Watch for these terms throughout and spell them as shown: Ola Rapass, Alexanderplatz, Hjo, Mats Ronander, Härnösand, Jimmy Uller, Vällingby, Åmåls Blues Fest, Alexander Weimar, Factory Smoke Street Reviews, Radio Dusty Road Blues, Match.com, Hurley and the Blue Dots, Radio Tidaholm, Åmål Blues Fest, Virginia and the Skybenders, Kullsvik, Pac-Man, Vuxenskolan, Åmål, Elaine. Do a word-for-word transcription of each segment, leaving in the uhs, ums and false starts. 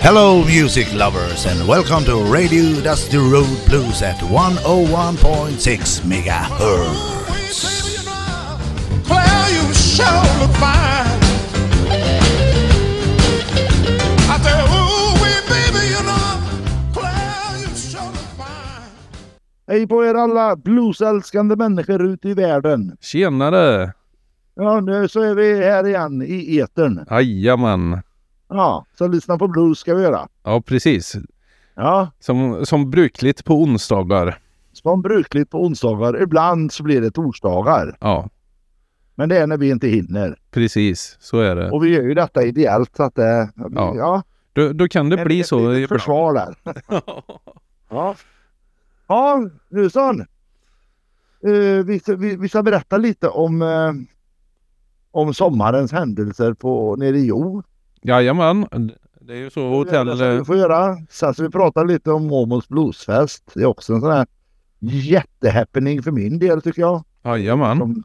Hello music lovers and welcome to Radio Dusty Road Blues at one oh one point six megahertz. Well, you shall look fine. I said, ooh, we baby, you know. Well, you shall look fine. Hej på er alla bluesälskande människor ute i världen. Tjenare! Ja, nu så är vi här igen i etern. Jajamän. Ja, så lyssna på blues ska vi göra. Ja, precis. Ja. Som, som brukligt på onsdagar. Som brukligt på onsdagar. Ibland så blir det torsdagar. Ja. Men det är när vi inte hinner. Precis, så är det. Och vi gör ju detta ideellt. Så att det, ja. ja. Då, då kan det en, bli så. Ett försvar där. ja. Ja, Nusson. Uh, vi, vi, vi ska berätta lite om, uh, om sommarens händelser på, nere i Hjo. Jajamän, det är ju så hotell... Det vi får göra. Sen så vi pratar lite om Åmåls Blues Fest. Det är också en sån här jättehappening för min del tycker jag. Jajamän. Som,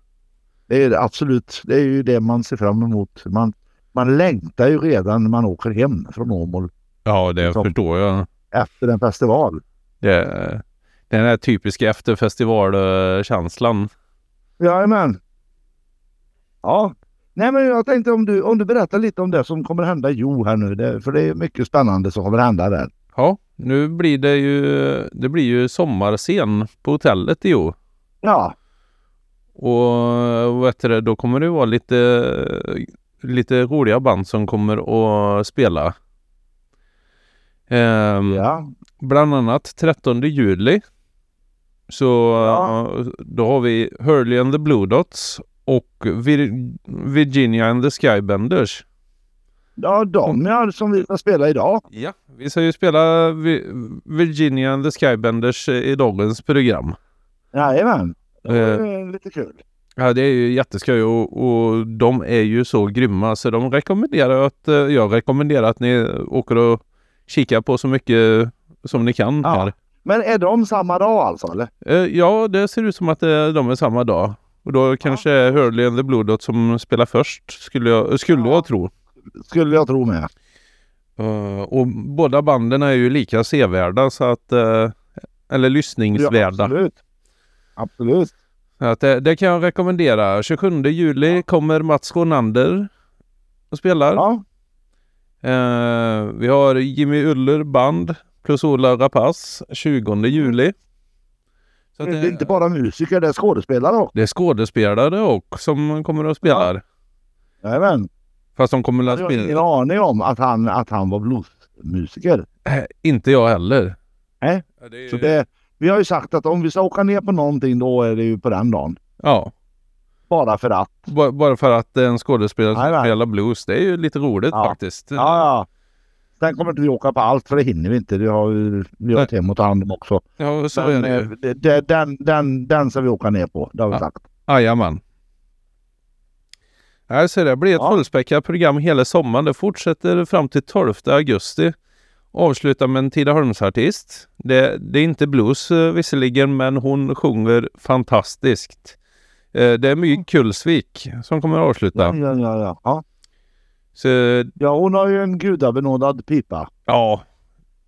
det är absolut, det är ju det man ser fram emot. Man, man längtar ju redan när man åker hem från Åmål. Ja, det som, förstår jag. Efter en festival. Det, den här typiska efterfestivalkänslan. Jajamän. Ja. Nej, men jag tänkte om du, om du berättar lite om det som kommer hända i Hjo här nu. Det, för det är mycket spännande som kommer hända där. Ja, nu blir det ju, det blir ju sommarscen på hotellet i Hjo. Ja. Och vet du, då kommer det vara lite, lite roliga band som kommer att spela. Ehm, ja. Bland annat trettonde juli. Så ja. Då har vi Hurley and the Blue Dots. Och Vir- Virginia and the Skybenders. Ja, de är som vi ska spela idag. Ja, vi ska ju spela Vi- Virginia and the Skybenders i dagens program. Jajamän, det är eh, lite kul. Ja, det är ju jätteskoj och, och de är ju så grymma. Så de rekommenderar att, jag rekommenderar att ni åker och kikar på så mycket som ni kan ja. Här. Men är de samma dag alltså? Eller? Eh, ja, det ser ut som att de är samma dag. Och då kanske ja. Hurley and the Blue Dots som spelar först, skulle jag, skulle ja. jag tro. Skulle jag tro med. Uh, och båda banden är ju lika sevärda, så att, uh, eller lyssningsvärda. Ja, absolut. Absolut. Att det, det kan jag rekommendera. tjugosjunde juli ja. kommer Mats Ronander och spelar. Ja. Uh, vi har Jimmy Uller band plus Ola Rapass tjugonde juli. Så det, det är inte bara musiker, det är skådespelare också. Det är skådespelare och som kommer att spela. Ja. Även. Fast de kommer att spela. Jag har ingen aning om att han, att han var bluesmusiker. Äh, inte jag heller. Nej. Äh? Ja, det är... Så det, vi har ju sagt att om vi ska åka ner på någonting då är det ju på den dagen. Ja. Bara för att. B- bara för att en skådespelare som spelar blues, det är ju lite roligt ja. faktiskt. Ja, ja. Sen kommer inte vi åka på allt för det hinner vi inte. Vi har ju gjort hem och ta hand om också. Ja, så den, är det. Den, den, den, den ska vi åka ner på, det har vi ja. sagt. Jajamän. Alltså, det blir ett ja. fullspäckat program hela sommaren. Det fortsätter fram till tolfte augusti. Avslutar med en Tidaholmsartist. Det, det är inte blues visserligen, men hon sjunger fantastiskt. Det är mycket Kullsvik som kommer att avsluta. Ja, ja, ja. ja. Så, ja, hon har ju en gudabenådad pipa. Ja,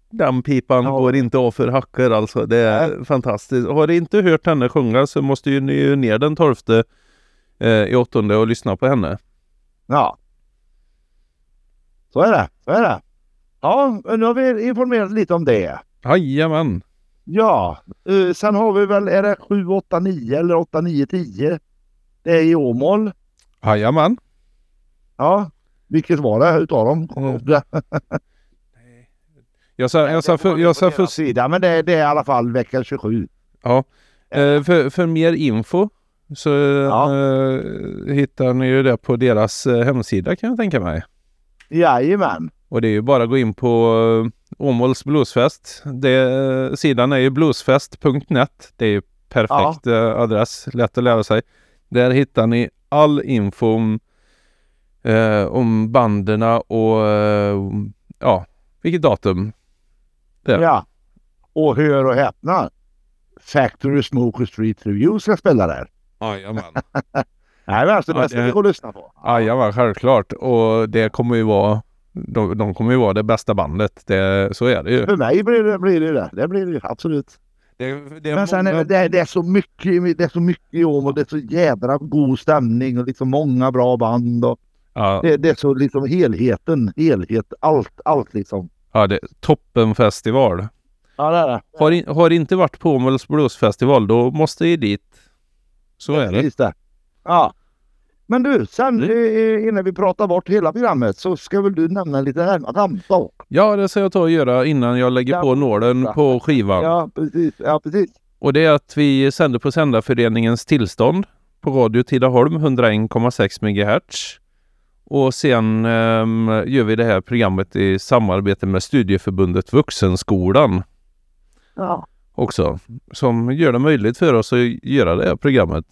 den pipan ja. går inte av för hackor alltså. Det är Nej. fantastiskt. Har ni inte hört henne sjunga så måste ju ni ner den tolfte eh, i åttonde och lyssna på henne. Ja. Så är det, så är det. Ja, nu har vi informerat lite om det. Jajamän. Ja, eh, sen har vi väl, är det sju, åtta, nio eller åtta, nio, tio? Det är i Åmål. Jajamän. Ja. Vilket var det utav dem? Mm. jag sa, jag sa, för, jag sa för sida, men det, det är i alla fall vecka tjugosju. Ja, eh, för, för mer info så ja. eh, hittar ni ju det på deras hemsida kan jag tänka mig. Jajamän. Och det är ju bara att gå in på Åmåls Bluesfest. Det, sidan är ju bluesfest punkt net. Det är ju perfekt ja. adress, lätt att lära sig. Där hittar ni all info Eh, om banderna och eh, ja, vilket datum det. Ja, och hör och häpna, Factory Smoke Street Reviews ska spela där. Jajamän. Nej, men alltså det bästa vi går lyssna på. Jajamän, självklart. Och det kommer ju vara de, de kommer ju vara det bästa bandet. Det, så är det ju. För mig blir det blir det, där. det blir det absolut. Det, det, är Men sen många... är det, det är så mycket det är så mycket i år, och det är så jävla god stämning och liksom många bra band och ja. det, det är så liksom helheten, helhet, allt allt liksom. Ja, det är toppenfestival. Ja, det är det. Har, in, har inte varit på Åmåls Blues Festival, då måste ju dit. Så ja, är det. Just det. Ja. Men du, sen mm. innan vi pratar bort hela programmet så ska väl du nämna lite Härnösand då? Ja, det ska jag ta och göra innan jag lägger ja, på nålen på skivan. Ja, precis. Ja, precis. Och det är att vi sänder på Sändarföreningens tillstånd på Radio Tidaholm hundra en komma sex megahertz. Och sen um, gör vi det här programmet i samarbete med Studieförbundet Vuxenskolan. Ja. Också. Som gör det möjligt för oss att göra det här programmet.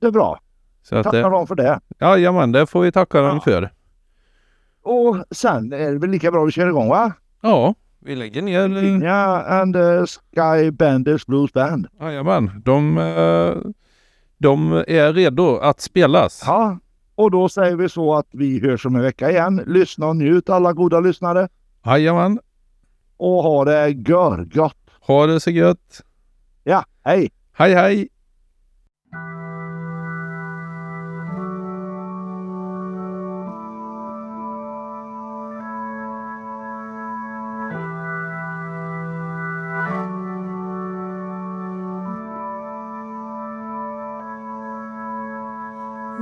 Det är bra. Så tackar det... dem för det. Ja, jamen, det får vi tacka ja. dem för. Och sen är det väl lika bra att vi kör igång, va? Ja, vi lägger ner... Virginia and the Skybenders Blues Band. Ja, jamen, de, de är redo att spelas. Ja, och då säger vi så att vi hörs om en vecka igen. Lyssna och njut, alla goda lyssnare. Ja, jamen. Och ha det gör gott. Ha det så gött. Ja, hej. Hej, hej.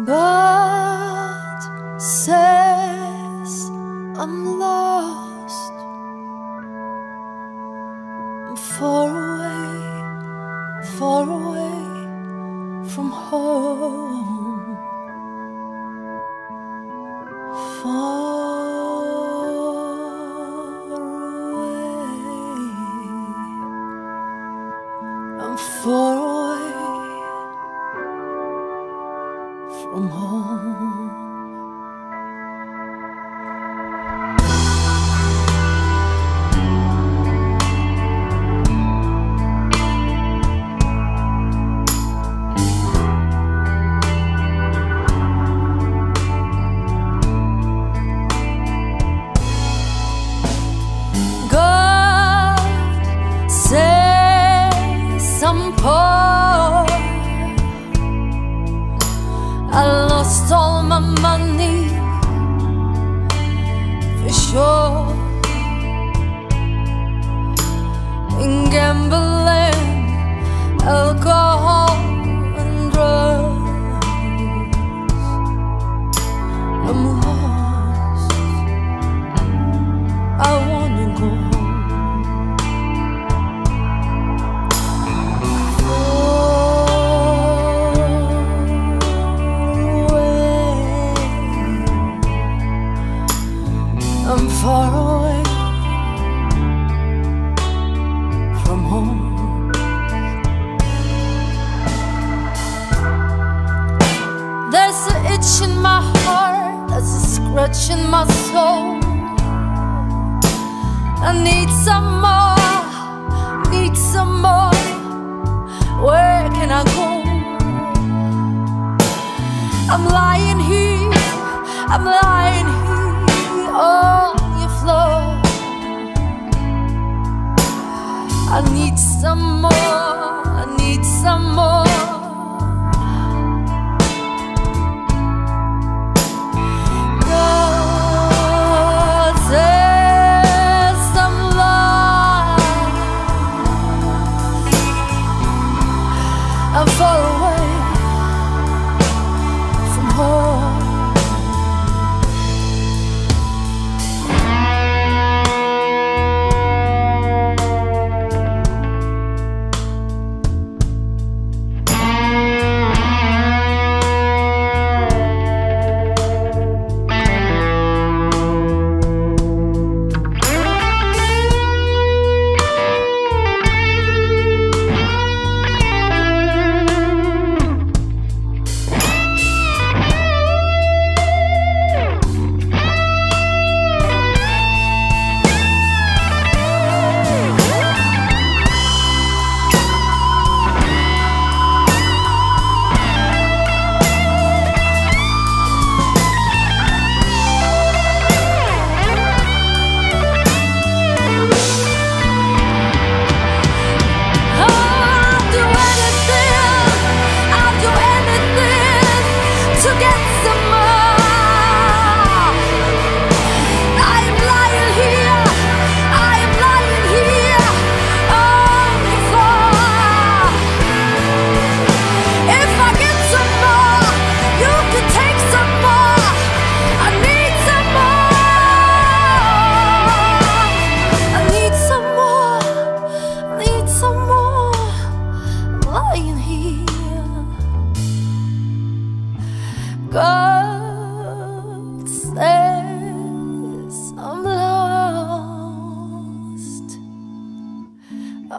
God says I'm lost, I'm far away, far away from home, far away, I'm far away.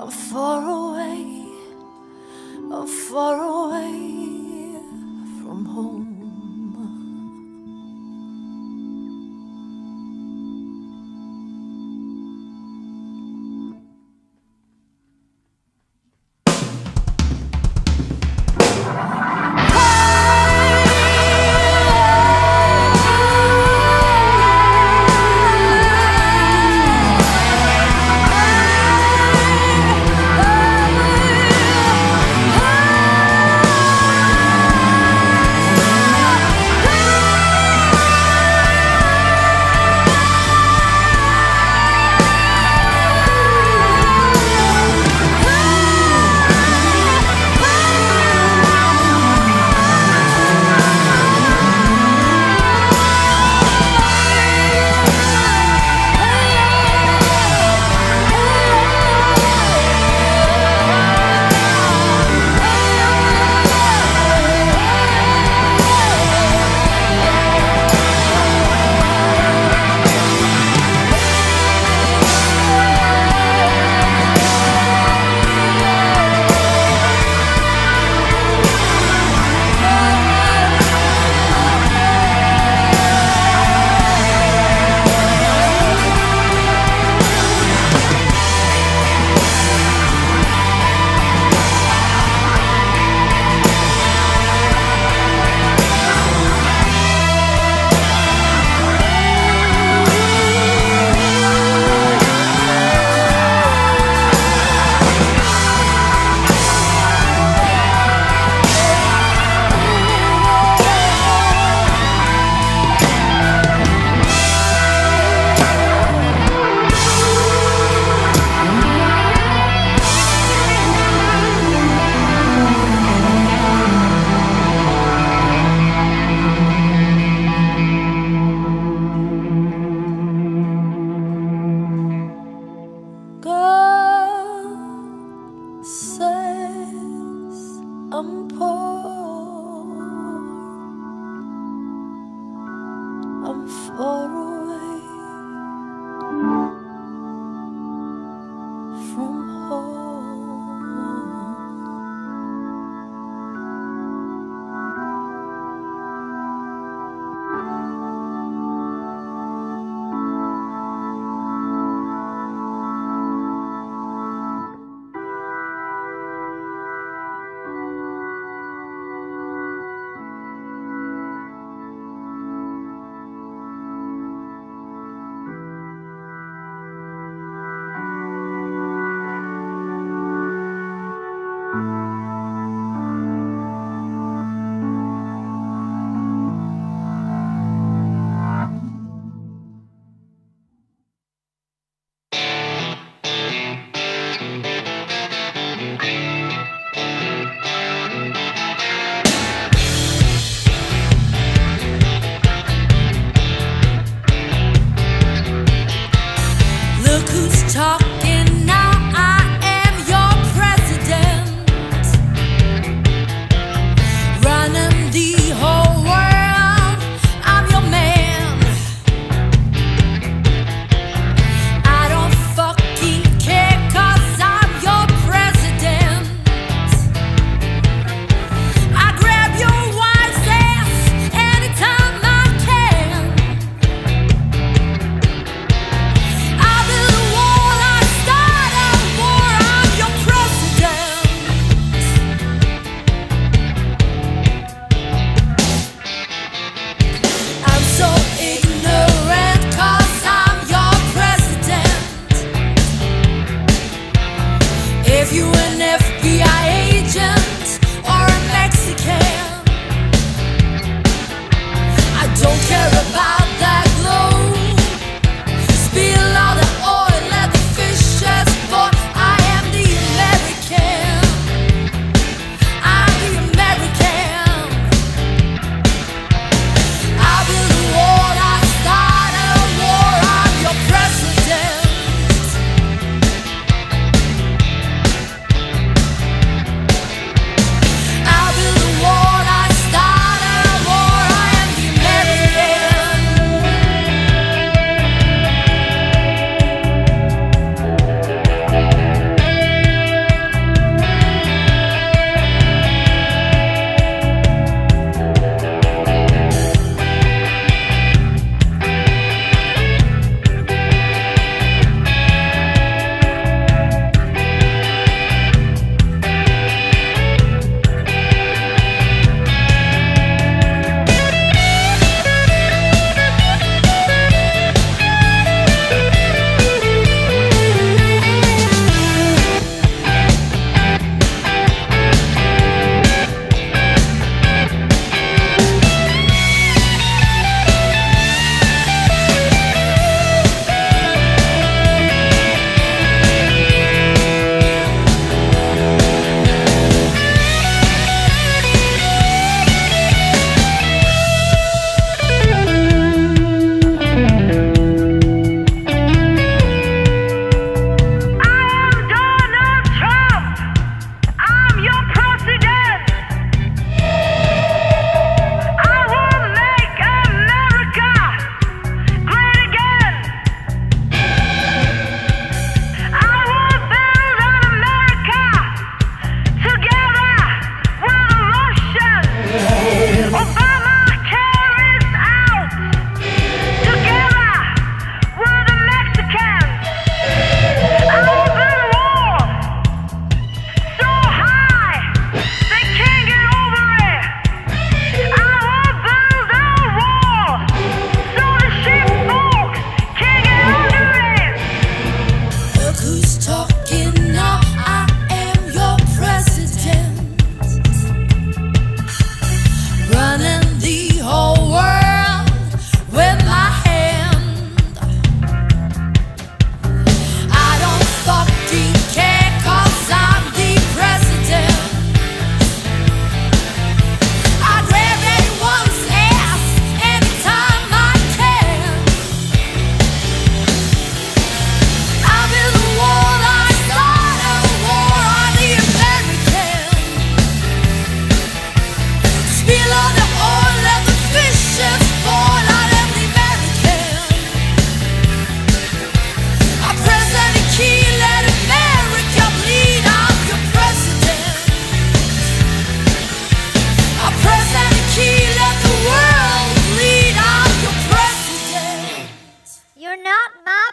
I'm far away, I'm far away from home.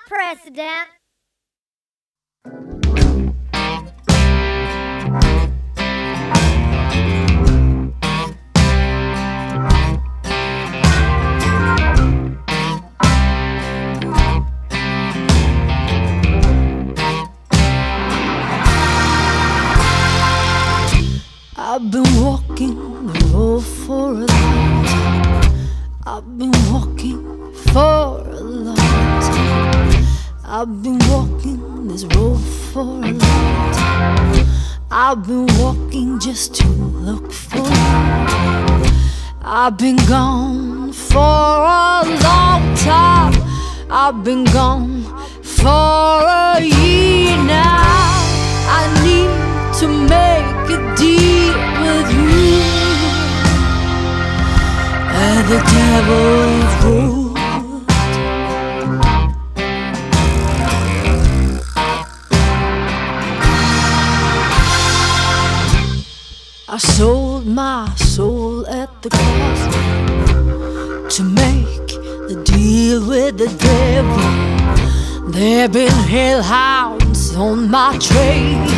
president. I've been walking the road for a long time. I've been walking for a long time. I've been walking this road for a long time. I've been walking just to look for you. I've been gone for a long time. I've been gone for a year now. I need to make a deal with you, and the devil's road. I sold my soul at the cross to make the deal with the devil. There've been hellhounds on my trail.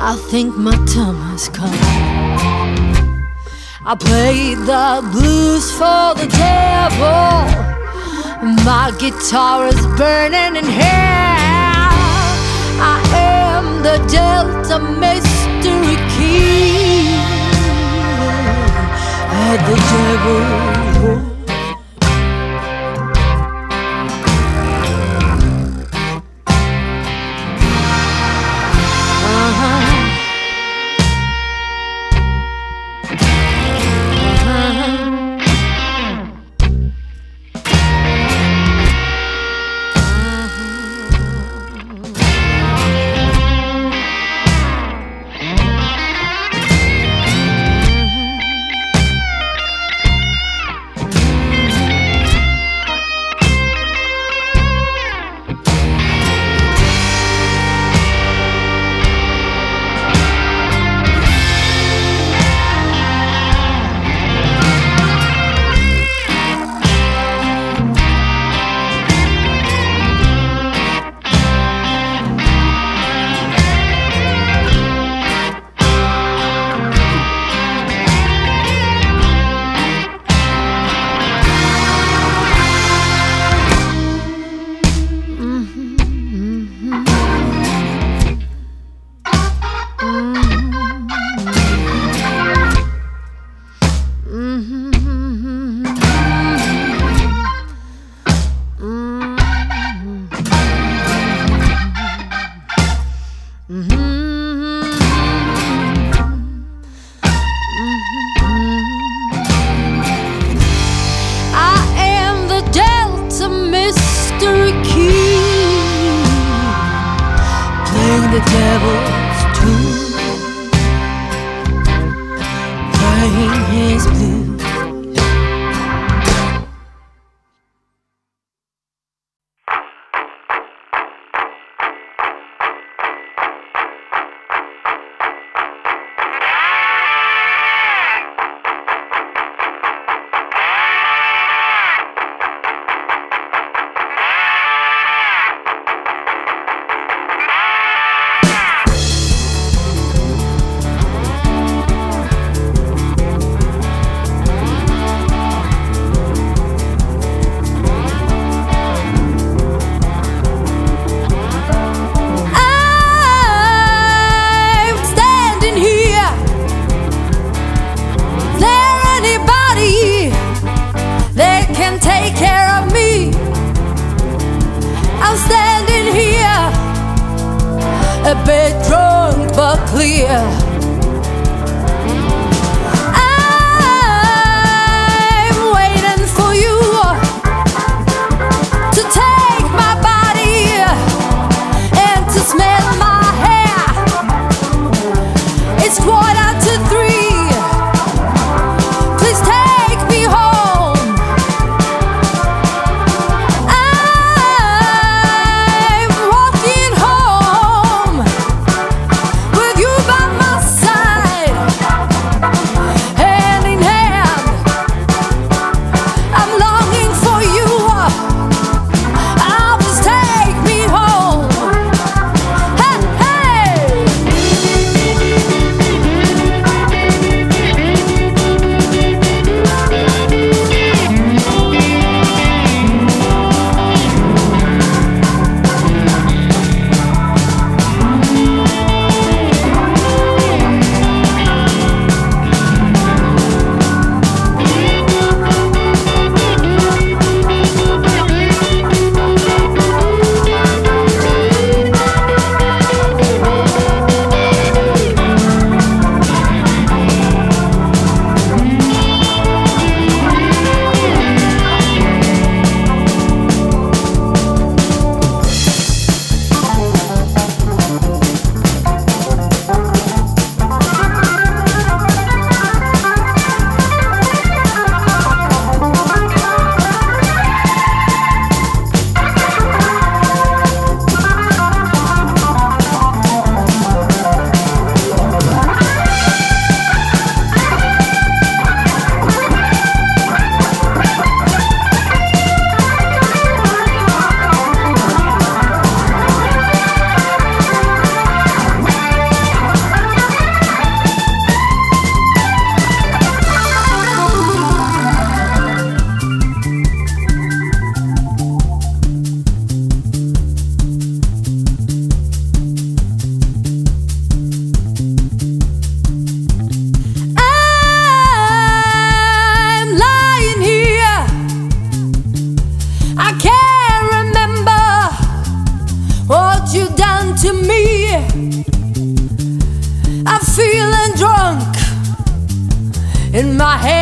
I think my time has come. I played the blues for the devil. My guitar is burning in hell. I am the Delta Mystery King at the devil's road. With you by my side. in my head.